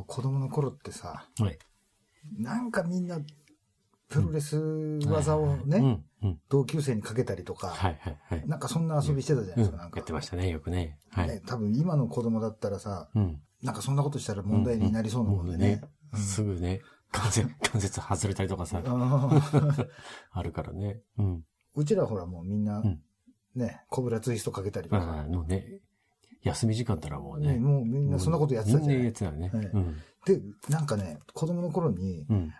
の子供の頃ってさ、はい、なんかみんなプロレス技をね、同級生にかけたりとか、はいはいはい、なんかそんな遊びしてたじゃないですか。なんかやってましたね、よくね。はい、ね、多分今の子供だったらさ、うん、なんかそんなことしたら問題になりそうなもんでね。うんうん、すぐね、関節外れたりとかさ、あるからね、うん。うちらほらもうみんな、うん、ね、コブラツイストかけたりとか。あのね、休み時間ったらもうね。もうみんなそんなことやってたじゃない。みんなやってたよね、はい、うん。で、なんかね、子供の頃に、うん、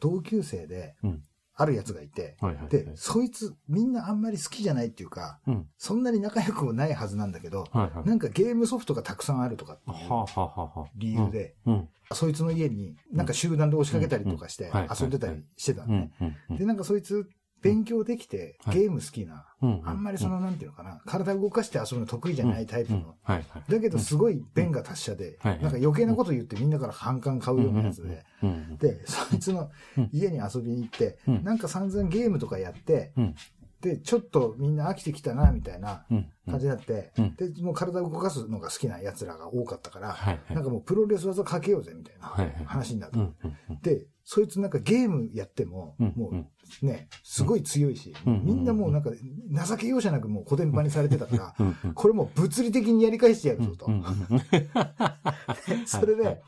同級生で、うん、あるやつがいて、はいはいはい、で、そいつ、みんなあんまり好きじゃないっていうか、うん、そんなに仲良くもないはずなんだけど、はいはい、なんかゲームソフトがたくさんあるとかっていう理由で、そいつの家になんか集団で押しかけたりとかして遊んでたりしてたのね。で、なんかそいつ、勉強できて、ゲーム好きな、はい、あんまりその、なんていうのかな、体動かして遊ぶの得意じゃないタイプの、だけどすごい弁が達者で、なんか余計なこと言ってみんなから反感買うようなやつで、で、そいつの家に遊びに行って、なんか散々ゲームとかやって、で、ちょっとみんな飽きてきたな、みたいな感じになって、で、もう体を動かすのが好きな奴らが多かったから、なんかもうプロレス技かけようぜ、みたいな話になって。で、そいつなんかゲームやっても、もうね、すごい強いし、みんなもうなんか情け容赦なくもう小伝馬にされてたから、これもう物理的にやり返してやるぞと。それで、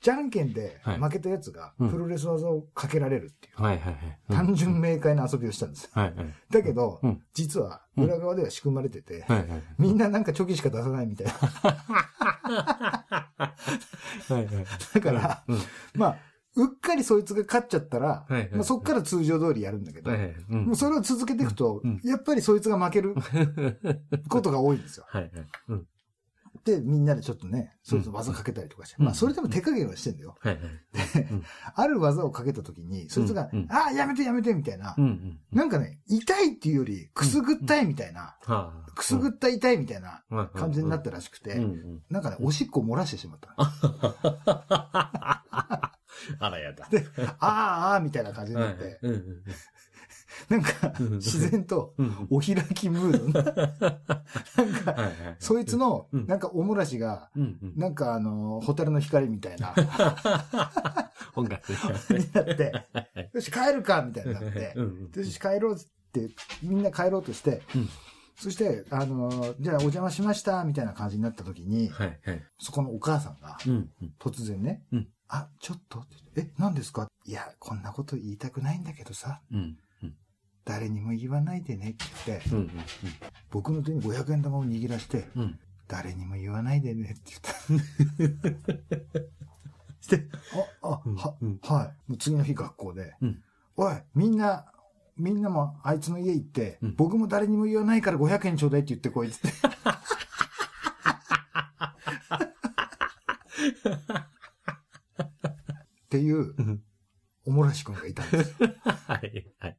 じゃんけんで負けたやつがプロレス技をかけられるっていう、単純明快な遊びをしたんです。だけど、実は裏側では仕組まれてて、みんななんかチョキしか出さないみたいな。だから、まあ、うっかりそいつが勝っちゃったら、まあ、そっから通常通りやるんだけど、もうそれを続けていくと、やっぱりそいつが負けることが多いんですよ。で、みんなでちょっとね、そいつ技かけたりとかして、まあそれでも手加減はしてんだよ。で、ある技をかけた時に、そいつが、ああ、やめてやめてみたいな、なんかね、痛いっていうより、くすぐったいみたいな、くすぐった痛いみたいな感じになったらしくて、なんかね、おしっこ漏らしてしまった。あらやだ。で、あーみたいな感じになって、はいうんうん、なんか、自然と、お開きムード。なんか、はいはい、そいつの、なんかおもらしが、なんかホタルの光みたいな、音楽になって、よし帰るかみたいになって、よし帰ろうって、みんな帰ろうとして、そして、じゃあお邪魔しました、みたいな感じになった時に、はいはい、そこのお母さんが、突然ね、あ、ちょっとって、何ですか？いや、こんなこと言いたくないんだけどさ、誰にも言わないでねって言って、僕の手に500円玉を握らして、誰にも言わないでねって言った。して、はい。もう次の日学校で、おい、みんなもあいつの家行って、僕も誰にも言わないから500円ちょうだいって言ってこいって。っていう、おもらしくんがいたんですよ。はい、はい。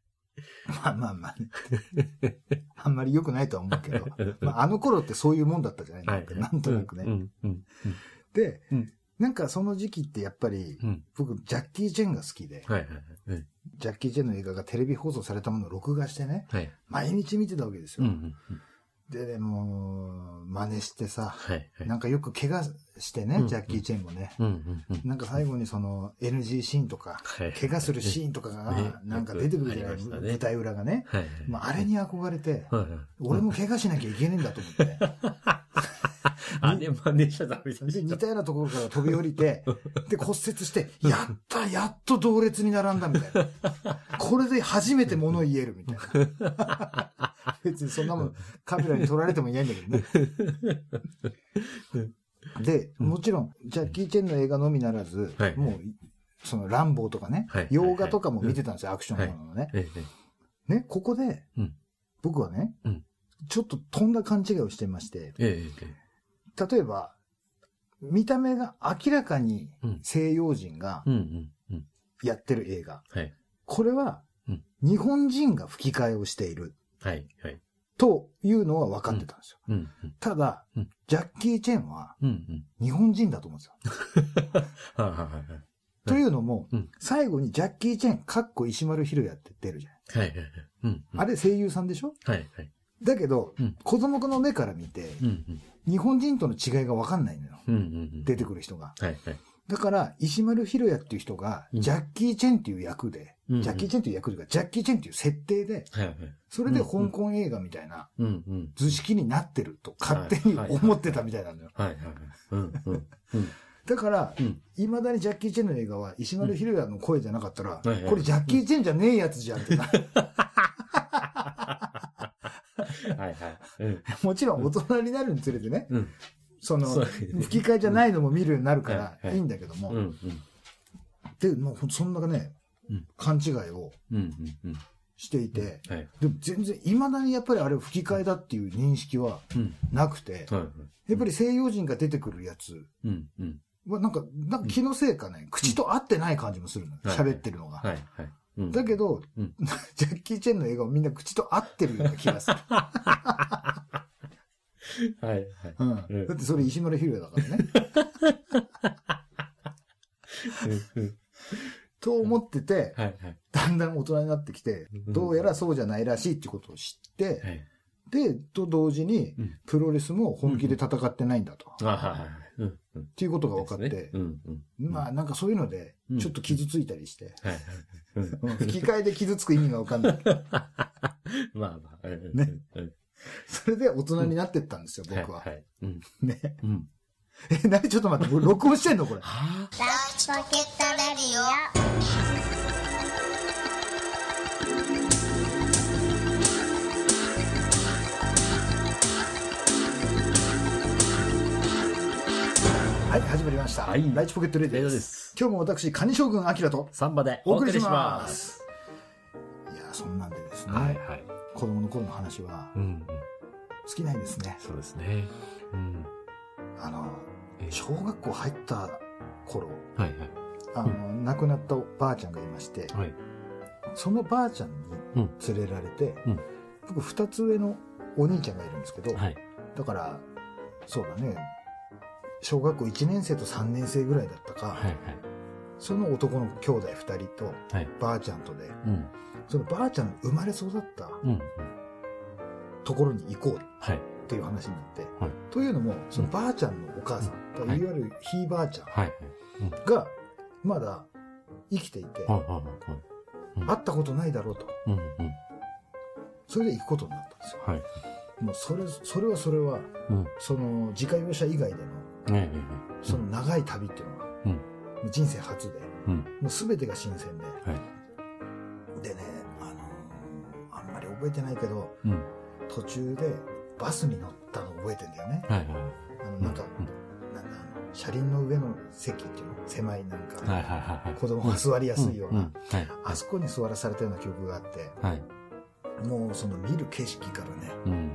まあね。あんまり良くないとは思うけど、まあ、あの頃ってそういうもんだったじゃないですか、なんとなくね。で、なんかその時期ってやっぱり、僕、ジャッキー・チェンが好きで、ジャッキー・チェンの映画がテレビ放送されたものを録画してね、毎日見てたわけですよ。でも、真似してさ、なんかよく怪我してね、ジャッキー・チェンもね、なんか最後にその NG シーンとか、怪我するシーンとかがなんか出てくるじゃない、舞台裏がね。まあ、あれに憧れて、俺も怪我しなきゃいけねえんだと思って。あれ真似しちゃダメだね。似たようなところから飛び降りて、で骨折して、やったやっと同列に並んだみたいな。これで初めて物言えるみたいな。別にそんなもんカメラに撮られてもいないんだけどね。で、もちろん、ジャッキー・チェンの映画のみならず、もう、その、ランボーとかね、洋画とかも見てたんですよ、アクションものね。ね、ここで、僕はね、ちょっととんだ勘違いをしてまして、例えば、見た目が明らかに西洋人がやってる映画。これは、日本人が吹き替えをしている。はいはい、というのは分かってたんですよ。ただ、ジャッキー・チェンは日本人だと思うんですよ。というのも、最後にジャッキー・チェン、かっこ石丸ひろやって出るじゃないですか。あれ声優さんでしょ、だけど、子供の目から見て、日本人との違いが分かんないのよ。出てくる人が。だから石丸ひろやっていう人がジャッキー・チェンっていう役で、うん、ジャッキー・チェンっていう役というかジャッキー・チェンっていう設定で、はいはい、それで香港映画みたいな図式になってると勝手に思ってたみたいなんだよ。だから、未だにジャッキー・チェンの映画は石丸ひろやの声じゃなかったら、うん、これジャッキー・チェンじゃねえやつじゃんってな。はいはいうん、もちろん大人になるにつれてね、うん、その吹き替えじゃないのも見るようになるからいいんだけども、うんはいはい、でもうそんなね、うん、勘違いをしていて、うんうんうんはい、でも全然未だにやっぱりあれを吹き替えだっていう認識はなくて、うんはいはい、やっぱり西洋人が出てくるやつはなんか気のせいかね、口と合ってない感じもするのよ、喋ってるのが。はいはいはいうん、だけど、うん、ジャッキー・チェンの映画をみんな口と合ってるような気がする。はいはい、うん。だってそれ石丸ひろやだからね。と思ってて、はいはい、だんだん大人になってきて、どうやらそうじゃないらしいってことを知って、はい、で、と同時に、プロレスも本気で戦ってないんだと。うんうんうん、っていうことが分かって、ねうんうん、まあなんかそういうので、ちょっと傷ついたりして、うんはいうん、吹き替えで傷つく意味が分かんない。まあまあ。ね、うん。それで大人になってったんですよ、僕は。はいはいうん、ね。うん、何ちょっと待って、これ録音してんのこれ。はぁラウチポケットラジオ。はい、始まりました。はい、ライチポケットレディオです。今日も私、カニ将軍アキラとサンバでお送りします。いや、そんなんでですね、はいはい、子供の頃の話は、尽きないですね。そうですね。うん、小学校入った頃、はいはい、亡くなったおばあちゃんがいまして、はい、そのばあちゃんに連れられて、うん、僕、二つ上のお兄ちゃんがいるんですけど、はい、だから、そうだね、小学校1年生と3年生ぐらいだったか、はいはい、その男の兄弟2人と、はい、ばあちゃんとで、うん、そのばあちゃんの生まれ育ったところに行こうっていう話になって、はい、というのもそのばあちゃんのお母さん、うん、いわゆるひいばあちゃんがまだ生きていて、はいはいはいうん、会ったことないだろうと、うんうん、それで行くことになったんですよ、はい、もうそれは、うん、その自家用車以外でのその長い旅っていうのが、うん、人生初で、うん、もう全てが新鮮で、はい、でね、あんまり覚えてないけど、うん、途中でバスに乗ったの覚えてんだよね。はいはい、なんか、うん、なんだ車輪の上の席っていうの狭いなんか、はいはいはい、子供が座りやすいような、うんうんはい、あそこに座らされたような記憶があって、はい、もうその見る景色からね、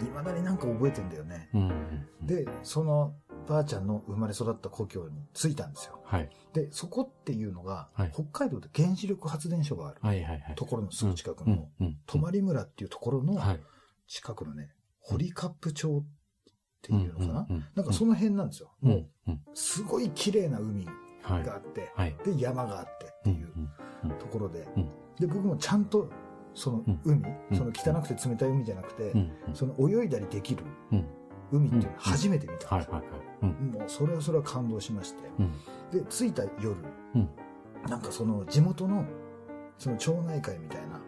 いまだになんか覚えてんだよね。うんうん、でそのばあちゃんの生まれ育った故郷に着いたんですよ。はい、で、そこっていうのが、はい、北海道で原子力発電所がある、はいはいはい、ところのすぐ近くの、泊村っていうところの近くのね、堀カップ町っていうのかな、うんうんうん、なんかその辺なんですよ。うんうん、もう、すごい綺麗な海があって、はい、で、山があってっていうところで、うんうんうん、で、僕もちゃんと、その海、うん、その汚くて冷たい海じゃなくて、うんうん、その泳いだりできる、うん海っていうのは初めて見たんですよ。もうそれは感動しまして、うん、で着いた夜、うん、なんかその地元のその町内会みたいな、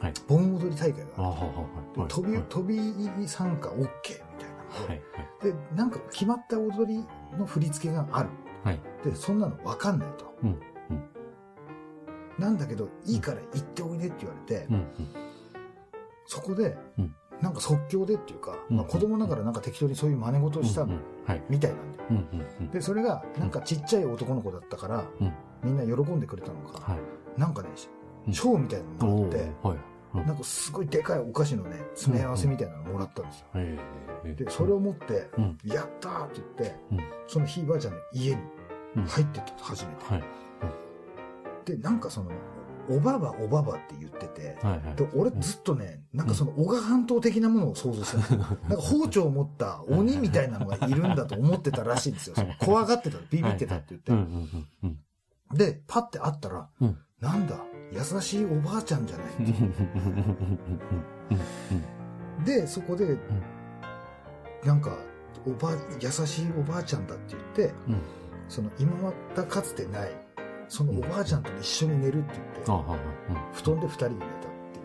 はい、盆踊り大会があって、はい、飛び参加 OK みたいなので、はいはい、でなんか決まった踊りの振り付けがある、はい、でそんなの分かんないと、うんうん、なんだけどいいから行っておいでって言われて、うんうん、そこで、うんなんか即興でっていうか、まあ、子供ながらなんか適当にそういう真似事をしたのみたいなんだよ、うんうんはい、でそれがなんかちっちゃい男の子だったから、うん、みんな喜んでくれたのか、はい、なんかねショーみたいなのもらって、うんはい、なんかすごいでかいお菓子のね詰め合わせみたいなのもらったんですよ、うん、でそれを持って、うん、やったーって言って、うん、そのひいばあちゃんの家に入ってった初めて、うんはいうん、でなんかそのおばばおばばって言ってて、はいはい、で俺ずっとね、なんかその男鹿半島的なものを想像してた、うん、なんか包丁を持った鬼みたいなのがいるんだと思ってたらしいんですよ。その怖がってた、ビビってたって言って。はいはいうんうん、で、パッて会ったら、うん、なんだ、優しいおばあちゃんじゃないってで、そこで、なんか優しいおばあちゃんだって言って、うん、その今またかつてないそのおばあちゃんと一緒に寝るって言って、うん、布団で2人で寝たっ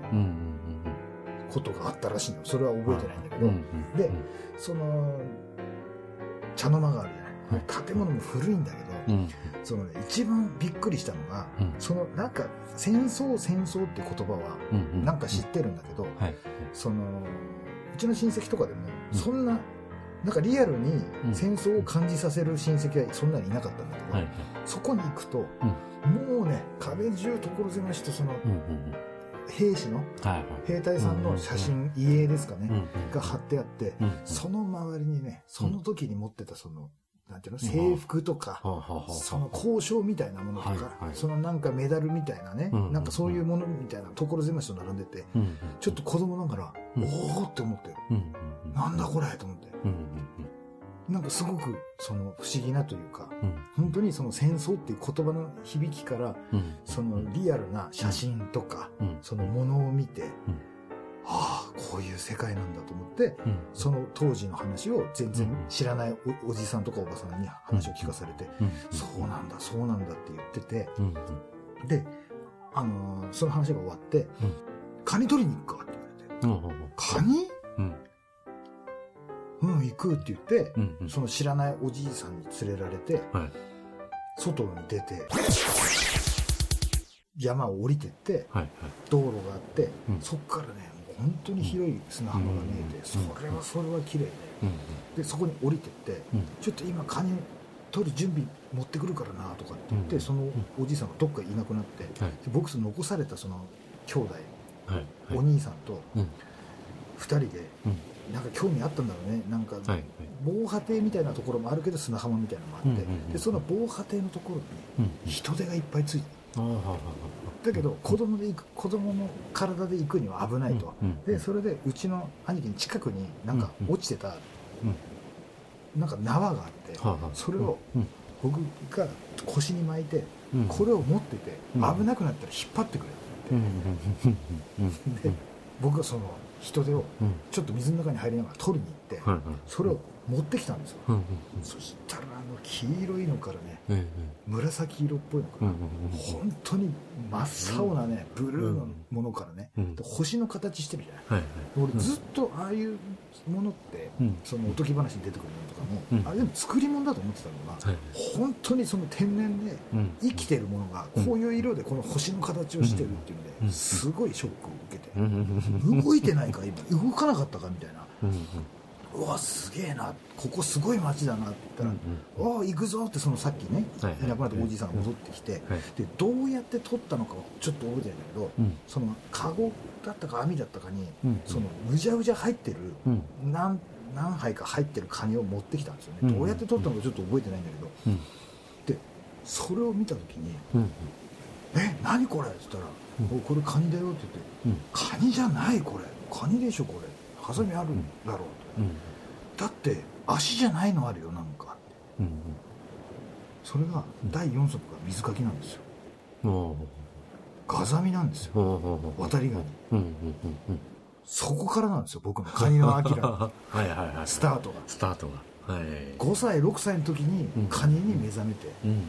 ていうことがあったらしいの。それは覚えてないんだけど、うんうん、でその茶の間があるじゃない、建物も古いんだけど、うん、そのね、一番びっくりしたのが、うん、そのなんか戦争って言葉はなんか知ってるんだけど、うんうんうん、はい、そのうちの親戚とかでもそんな、なんかリアルに戦争を感じさせる親戚はそんなにいなかったんだけど、はいはい、そこに行くと、うん、もうね、壁中所狭しとその、うんうんうん、兵士の、はいはい、兵隊さんの写真、遺影ですかね、うん、が貼ってあって、うん、その周りにね、その時に持ってたその、なんていうの、制服とか、うん、その交渉みたいなものとか、はいはい、そのなんかメダルみたいなね、うん、なんかそういうものみたいな所狭しと並んでて、うん、ちょっと子供なんかな、うん、おーって思って、うん、なんだこれと思って、うん、なんかすごくその不思議なというか、うん、本当にその戦争っていう言葉の響きから、うん、そのリアルな写真とか、うん、そのものを見て、うん、ああ、こういう世界なんだと思って、うん、その当時の話を全然知らない おじさんとかおばさんに話を聞かされて、うん、そうなんだそうなんだって言ってて、うん、で、その話が終わって、うん、カニ取りに行くかって言われて、うん、カニ、うん、うん、行くって言って、うん、その知らないおじいさんに連れられて、はい、外に出て、山を降りてって、はいはい、道路があって、うん、そっからね、本当に広い砂浜が見えて、うん、それは綺麗で、うん、でそこに降りてって、うん、ちょっと今カニ取る準備持ってくるからなとかって言って、うん、そのおじいさんがどっかいなくなって、うん、で僕と残されたその兄弟、はいはい、お兄さんと2人で、うん、なんか興味あったんだろうね、なんか防波堤みたいなところもあるけど砂浜みたいなのもあって、うん、でその防波堤のところに人手がいっぱいついて、うん、だけど子供の体で行くには危ないと、うん、でそれでうちの兄貴の近くになんか落ちてた、うん、なんか縄があって、うん、それを僕が腰に巻いて、うん、これを持ってて危なくなったら引っ張ってくれって、うん、で僕がその人手をちょっと水の中に入りながら取りに行って、うん、それを持ってきたんですよ、うん、そしたら黄色いのからね、うん、紫色っぽいのから、うん、本当に真っ青なね、ブルーのものからね、うん、星の形してるじゃない、うん、俺ずっとああいうものって、うん、そのおとぎ話に出てくるものとかも、うん、あれでも作り物だと思ってたのが、うん、本当にその天然で生きてるものがこういう色でこの星の形をしてるっていうので、すごいショックを受けて、うん、動いてないか今動かなかったかみたいな、うん、うわすげえな、ここすごい街だなって言ったら、うんうん、お行くぞってそのさっきね、はいはい、亡くなったおじいさんが戻ってきて、はい、でどうやって撮ったのかちょっと覚えてないんだけど、うん、そのカゴだったか網だったかに、うん、そのうじゃうじゃ入ってる、うん、何杯か入ってるカニを持ってきたんですよね、うん、どうやって撮ったのかちょっと覚えてないんだけど、うん、でそれを見た時に、うん、え何これって言ったら、うん、これカニだよって言って、うん、カニじゃない、これカニでしょ、これハサミあるんだろう、うん、だって足じゃないのあるよなんか、うんうん、それが第4足が水かきなんですよ、うん、ガザミなんですよ、うん、渡りガニ、うんうんうん、そこからなんですよ僕のカニのアキラのスタートがはい、5歳6歳の時にカニに目覚めて、うん、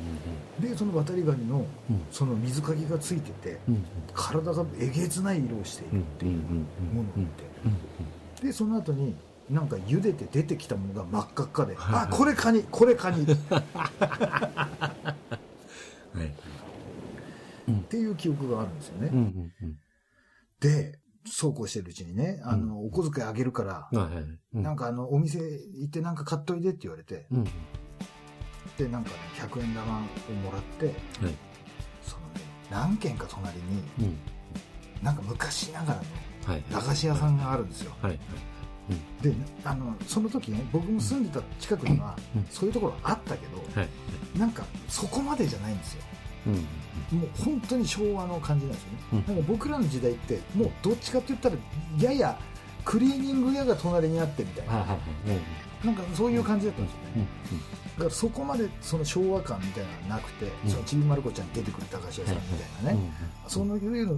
でその渡りガニのその水かきがついてて、うん、体がえげつない色をしているっていうものを見て、でその後になんか茹でて出てきたものが真っ赤っかで、あ、これカニっていう記憶があるんですよね、うんうんうん、でそうこうしてるうちにね、うん、お小遣いあげるから、うん、なんかお店行ってなんか買っといでって言われて、うん、でなんかね100円玉をもらって、うん、そのね何軒か隣に、うん、なんか昔ながらの駄菓子屋さんがあるんですよ、はいはいはいはい、でその時ね僕も住んでた近くには、うん、そういうところあったけど、うん、なんかそこまでじゃないんですよ、うん、もう本当に昭和の感じなんですよね、うん、なんか僕らの時代ってもうどっちかって言ったらややクリーニング屋が隣にあってみたいな、うんうん、なんかそういう感じだったんですよね、うんうんうん、だからそこまでその昭和感みたいなのはなくて、うん、そのちびまる子ちゃんに出てくる駄菓子屋さんみたいなね、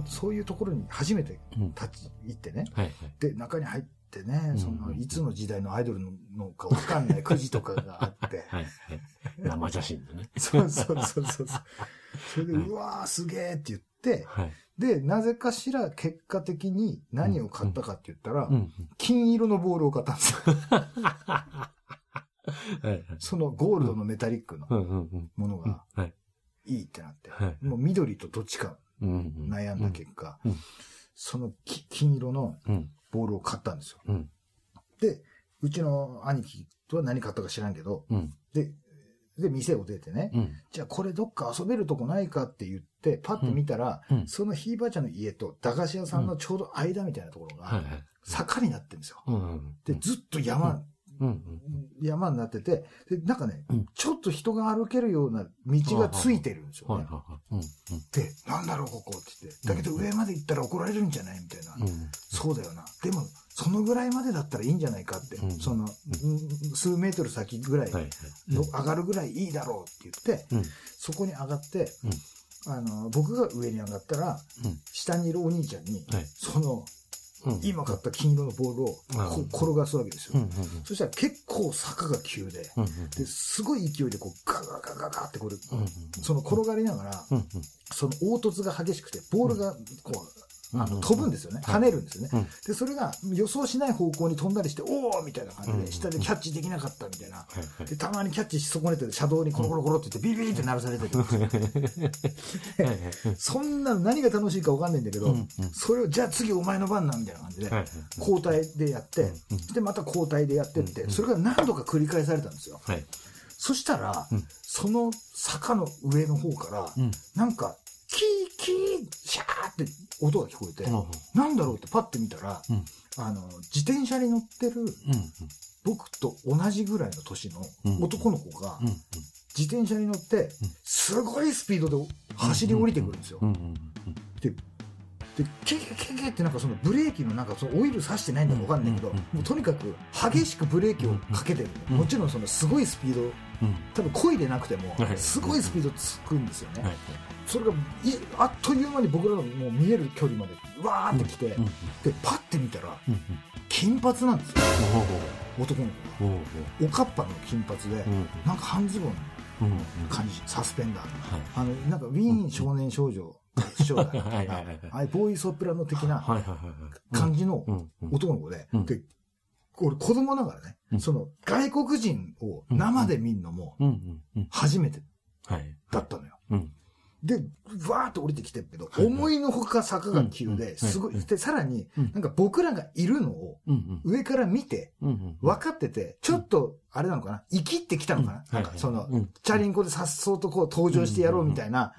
そういうところに初めて立ち入ってね、うんはいはい、で中に入ってってね、そのいつの時代のアイドルのか分かんないくじとかがあって、はいはい、名前生写真でね。そうそうそうそう。それで、うわーすげーって言って、はい、で、なぜかしら結果的に何を買ったかって言ったら、うんうん、金色のボールを買ったんですよ。はい、そのゴールドのメタリックのものがいいってなって、もう緑とどっちか悩んだ結果、その金色のボールを買ったんですよ。うん、で、うちの兄貴とは何買ったか知らんけど、うん、で、店を出てね、うん、じゃあこれどっか遊べるとこないかって言って、パッと見たら、うん、そのひいばあちゃんの家と駄菓子屋さんのちょうど間みたいなところが、坂になってるんですよ。うん、で、ずっと山、うんうんうん、山になってて、でなんかね、うん、ちょっと人が歩けるような道がついてるんですよね。で、なんだろうここって言って、だけど上まで行ったら怒られるんじゃないみたいな、うん、そうだよな、でもそのぐらいまでだったらいいんじゃないかって、うん、その、うん、数メートル先ぐらい、うん、上がるぐらいいいだろうって言って、うん、そこに上がって、うん、僕が上に上がったら、うん、下にいるお兄ちゃんに、はい、そのうん、今買った金色のボールを転がすわけですよ、うんうんうん、そしたら結構坂が急 で,、うんうんうん、ですごい勢いでこうガガガガガってこれ、うんうんうん、その転がりながら、うんうん、その凹凸が激しくてボールがこう、うん、飛ぶんですよね、跳ねるんですよね、はい、でそれが予想しない方向に飛んだりしておーみたいな感じで下でキャッチできなかったみたいな、うんうんうん、でたまにキャッチし損ねて車道にコロコロコロって言ってビリビリって鳴らされてるそんなの何が楽しいか分かんないんだけど、うんうん、それをじゃあ次お前の番なみたいな感じで交代でやって、でまた交代でやってってそれが何度か繰り返されたんですよ、はい、そしたら、うん、その坂の上の方から、うん、なんかキーキーシャーって音が聞こえて、なんだろうってパッて見たら、うん、自転車に乗ってる、うん、僕と同じぐらいの年の男の子が、うん、自転車に乗ってすごいスピードで走り降りてくるんですよ。でキーキーキーキーってなんかそのブレーキのなんかそのオイルさしてないんだか分かんないけど、もうとにかく激しくブレーキをかけてる。もちろんそのすごいスピード、多分漕いでなくてもすごいスピードつくんですよね。はい、それがあっという間に僕らのもう見える距離までわーってきて、うん、でパッて見たら、うん、金髪なんですよ、うん、男の子が、うん、おかっぱの金髪で、うん、なんか半ズボンの感じ、うん、サスペンダー、はい、なんかウィーン少年少女少女、うん、ボーイソプラノ的な感じの男の子で、うんうん、で俺子供ながらね、うん、その外国人を生で見るのも初めてだったのよ、うんうんうん、でわーっと降りてきてるけど、はいはい、思いのほか坂が急ですごい、うんうん、でさらになんか僕らがいるのを上から見て、うんうん、分かっててちょっとあれなのかな、生きってきたのかな、うん、なんかその、はいはい、チャリンコで颯爽とこう登場してやろうみたいな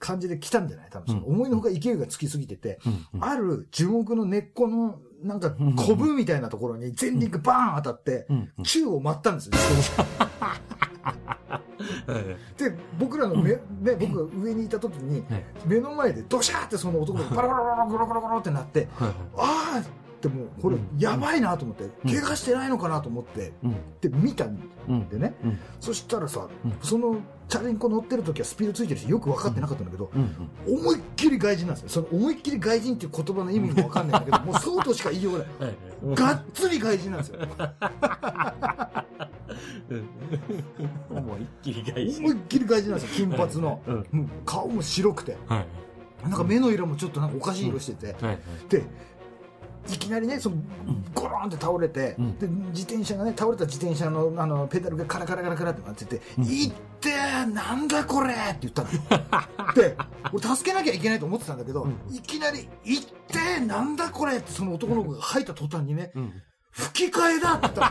感じで来たんじゃない？多分その思いのほか勢いがつきすぎてて、うんうん、ある樹木の根っこのなんかコブみたいなところに前輪がバーン当たって宙を舞ったんですよ。で僕らの目、ね、僕が上にいた時に目の前でドシャーってその男がバラバラバラゴロゴロゴロってなって、ああってもうこれやばいなと思って、怪我してないのかなと思ってで見たんでね、そしたらさ、そのチャリンコ乗ってる時はスピードついてるしよく分かってなかったんだけど、思いっきり外人なんですよ。その思いっきり外人っていう言葉の意味も分かんないんだけど、もうそうとしか言いようがない、がっつり外人なんですよ。思いっきり外人、思いっきり外人なんですよ。金髪の、もう顔も白くて、はい、なんか目の色もちょっとなんかおかしい色してて、はいはい、でいきなりねそのゴロンって倒れて、うん、で自転車がね倒れた自転車のペダルがカラカラカラカラってなってて、うん、いってーなんだこれって言ったのよ。で俺助けなきゃいけないと思ってたんだけど、うん、いきなりいってーなんだこれってその男の子が吐いた途端にね、うん、吹き替えだって言ったの。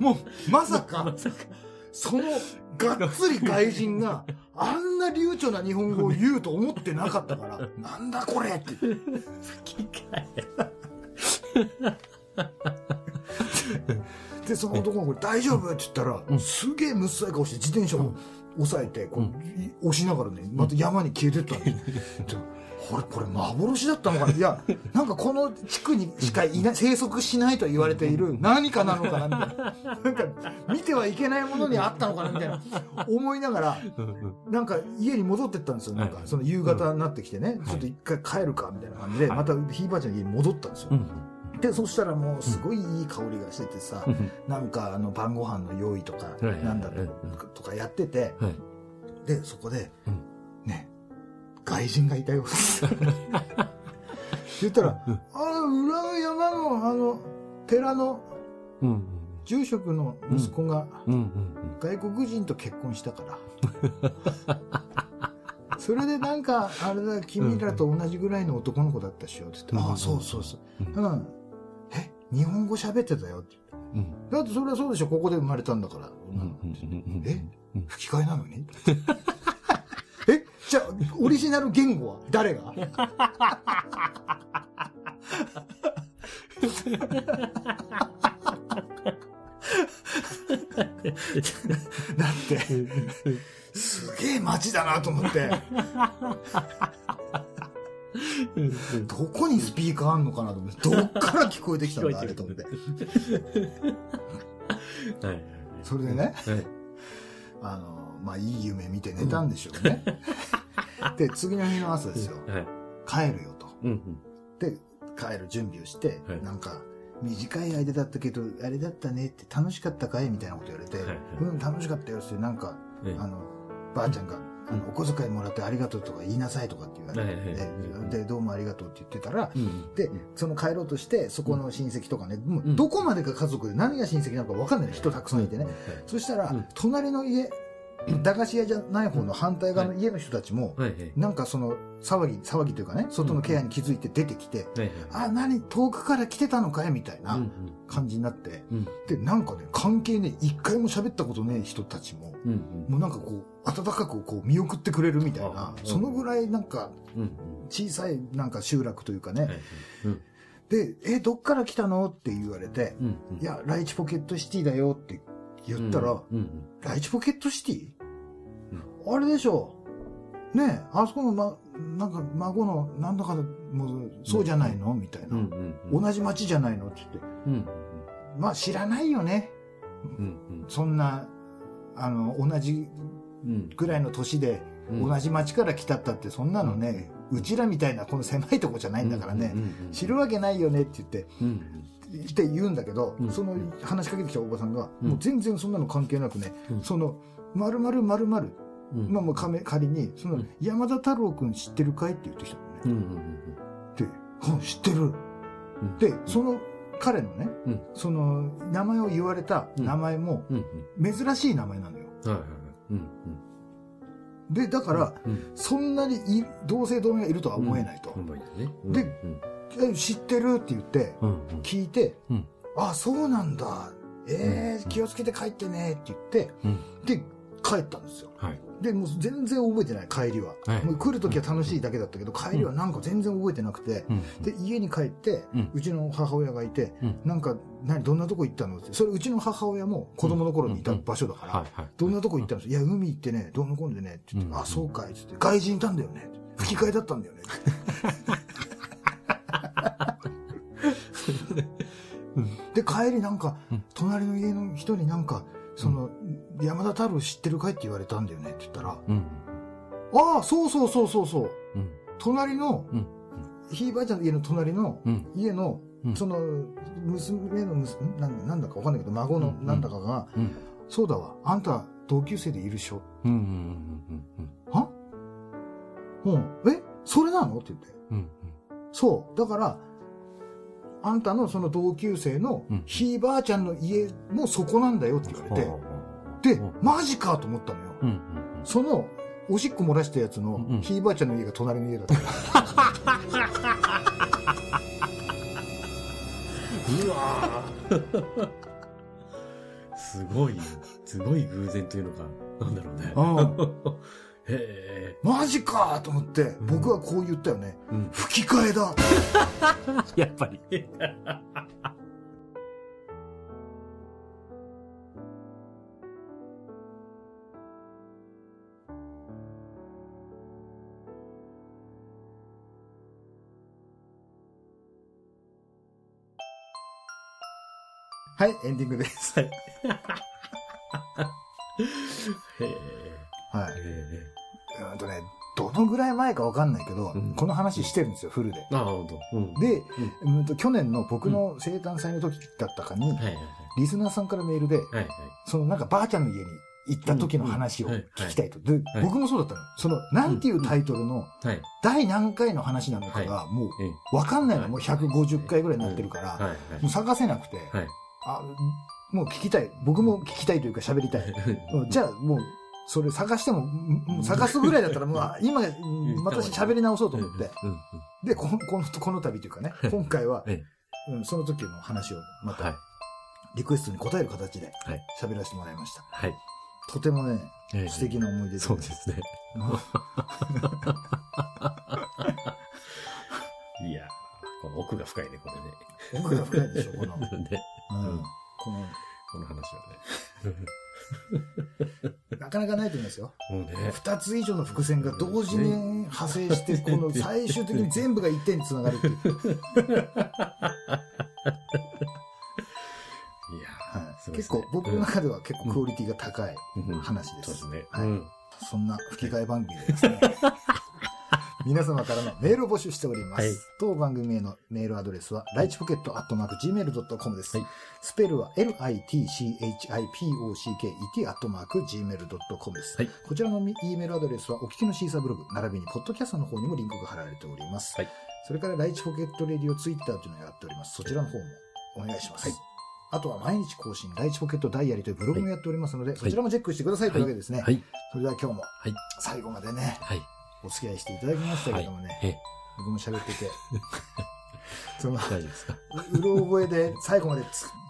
もうまさかそのがっつり外人があんな流暢な日本語を言うと思ってなかったから、なんだこれって吹き替えでその男の子大丈夫って言ったら、うん、すげえむっさい顔して自転車を押さえてこう、うん、押しながらねまた山に消えてったんですよ。これ幻だったのかな。いやなんかこの地区にしかいない生息しないと言われている何かなのかなみたいな、なんか見てはいけないものにあったのかなみたいな思いながら、なんか家に戻ってったんですよ。なんかその夕方になってきてね、ちょっと一回帰るかみたいな感じでまたひいばあちゃんの家に戻ったんですよ。ってそしたらもうすごいいい香りがしててさ、うん、なんか晩ご飯の用意とかなんだとかやってて、はい、でそこで、うん、ね外人がいたよって言ったら、うん、裏の山の寺の住職の息子が外国人と結婚したから、それでなんかあれだ君らと同じぐらいの男の子だったっしょって言って、ああそうそうそう、うん、え日本語喋ってたよって言って、うん、だってそれはそうでしょここで生まれたんだから、うん、え吹き替えなのに。えじゃあオリジナル言語は誰がだってすげえ街だなと思ってどこにスピーカーあんのかなと思ってどっから聞こえてきたんだあれと思ってそれでねまあいい夢見て寝たんでしょうねで次の日の朝ですよ帰るよとで帰る準備をしてなんか短い間だったけどあれだったねって楽しかったかいみたいなこと言われて、はいはい、うん楽しかったよってなんか、はい、ばあちゃんが、うん、お小遣いもらってありがとうとか言いなさいとかって言われて、はいはい、でどうもありがとうって言ってたら、うん、でその帰ろうとしてそこの親戚とかね、うん、もうどこまでが家族で何が親戚なのか分かんない人たくさんいてね、はい、そしたら、うん、隣の家駄菓子屋じゃない方の反対側の家の人たちも、はいはい、なんかその騒ぎというかね外のケアに気づいて出てきて、はいはい、あ何遠くから来てたのかいみたいな感じになって、うんうん、でなんかね関係ね一回も喋ったことね人たちも、うんうん、もうなんかこう温かくこう見送ってくれるみたいな、うん、そのぐらいなんか小さいなんか集落というかね、はいはいうんでどっから来たのって言われて、うんうん、いやライチポケットシティだよって言ったら、うんうん、ライチポケットシティ、うん、あれでしょねえあそこの、なんか孫のなんだかもうそうじゃないの、うん、みたいな、うんうん、同じ町じゃないのって言って、うん、まあ知らないよね、うん、そんな同じぐらいの年で、うん、同じ町から来たったってそんなのね、うん、うちらみたいなこの狭いとこじゃないんだからね、うんうんうん、知るわけないよねって言って、うんって言うんだけど、うん、その話しかけてきたおばさんが、うん、もう全然そんなの関係なくね、うん、その〇〇〇〇、うん、まあもう仮にその、うん、山田太郎くん知ってるかいって言ってきたのね、うんうんうん、で、知ってる、うん、でその彼のね、うん、その名前を言われた名前も珍しい名前なのよ、うんうんうん、でだから、うん、そんなに同姓同名がいるとは思えないと、うんうん、で、うん知ってるって言って聞いて、うんうん、あそうなんだうん、気をつけて帰ってねって言って、うん、で帰ったんですよ、はい、でもう全然覚えてない帰りは、はい、もう来る時は楽しいだけだったけど、うん、帰りはなんか全然覚えてなくて、うん、で家に帰って、うん、うちの母親がいて、うん、なんかどんなとこ行ったのってそれうちの母親も子供の頃にいた場所だから、うんうん、どんなとこ行ったの、うん、いや海行ってねどうのこんでねって言って、うん、あそうかいって言って外人いたんだよね吹き替えだったんだよねで帰りなんか、うん、隣の家の人になんかその、うん、山田太郎知ってるかいって言われたんだよねって言ったら、うん、ああそうそうそうそうそう、うん、隣の、うん、ひいばあちゃんの家の隣の、うん、家の、うん、その娘のなんだかわかんないけど孫のなんだかが、うんうん、そうだわあんた同級生でいるっしょ、うんうんうん、は？うんえそれなのって言って、うんうん、そうだからあんたのその同級生のひいばあちゃんの家もそこなんだよって言われて、うん、でマジかと思ったのよ、うんうんうん、そのおしっこ漏らしたやつのひいばあちゃんの家が隣の家だったうわすごい偶然というのかなんだろうねへマジかと思って、うん、僕はこう言ったよね、うん、吹き替えだやっぱりはいエンディングですはいへはいね、どのぐらい前か分かんないけど、うん、この話してるんですよ、フルで。なるほど。うん、で、去年の僕の生誕祭の時だったかに、うんはいはいはい、リスナーさんからメールで、はいはい、そのなんかばあちゃんの家に行った時の話を聞きたいと。で、僕もそうだったの。その、なんていうタイトルの、第何回の話なのかが、もう、わかんないの。もう150回ぐらいになってるから、もう探せなくて、あ、もう聞きたい。僕も聞きたいというか喋りたい。じゃあ、もう、それ探しても、探すぐらいだったら、もう、今、私喋り直そうと思って。で、この度というかね、今回は、その時の話を、また、リクエストに答える形で、喋らせてもらいました。はい。とてもね、素敵な思い出ですね。そうですね。いや、この奥が深いね、これね。奥が深いでしょ、この。ねうん、この話はね。なかなかないと思いますよ。もうね。二つ以上の伏線が同時に派生して、この最終的に全部が一点につながるっていう。結構、僕の中では結構クオリティが高い話です。そうですね。はい、うん。そんな吹き替え番組でですね。皆様からのメールを募集しております。はい、当番組へのメールアドレスは、ライチポケット@gmail.com です。はい、スペルは litchipocket@gmail.com です。はい、こちらのE メールアドレスは、お聞きのシーサーブログ、並びにポッドキャストの方にもリンクが貼られております。はい、それから、ライチポケットレディオツイッターというのをやっております。そちらの方もお願いします。はい、あとは毎日更新、ライチポケットダイアリーというブログもやっておりますので、はい、そちらもチェックしてくださいというわけですね。はい。それでは今日も、最後までね、はい、お付き合いしていただきましたけどもね、はい、僕も喋ってて、その、うろ覚えで最後まで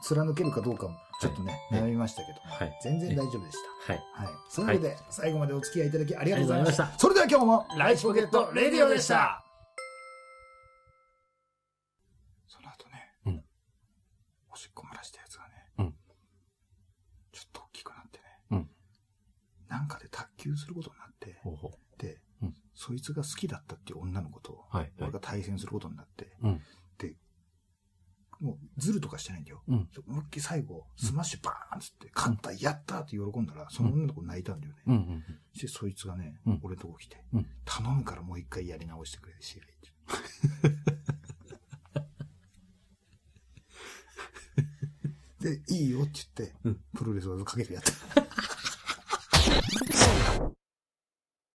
貫けるかどうかも、ちょっとね、悩みましたけど、はい、全然大丈夫でした。はい。はい。そういうわけで、最後までお付き合いいただきありがとうございました。それでは今日も、ライチポケットレディオでした。その後ね、おしっこ漏らしたやつがね、うん、ちょっと大きくなってね、うん、なんかで卓球することになって、で、うん、そいつが好きだったっていう女の子と、俺が対戦することになって、うん、で、もうズルとかしてないんだよ。うん、思いっきり最後、スマッシュバーンつって、勝った、やったって喜んだら、その女の子泣いたんだよね。うんうんうん、で、そいつがね、うん、俺のとこ来て、うん、頼むからもう一回やり直してくれ、試合で、いいよって言って、プロレス技かけてやった。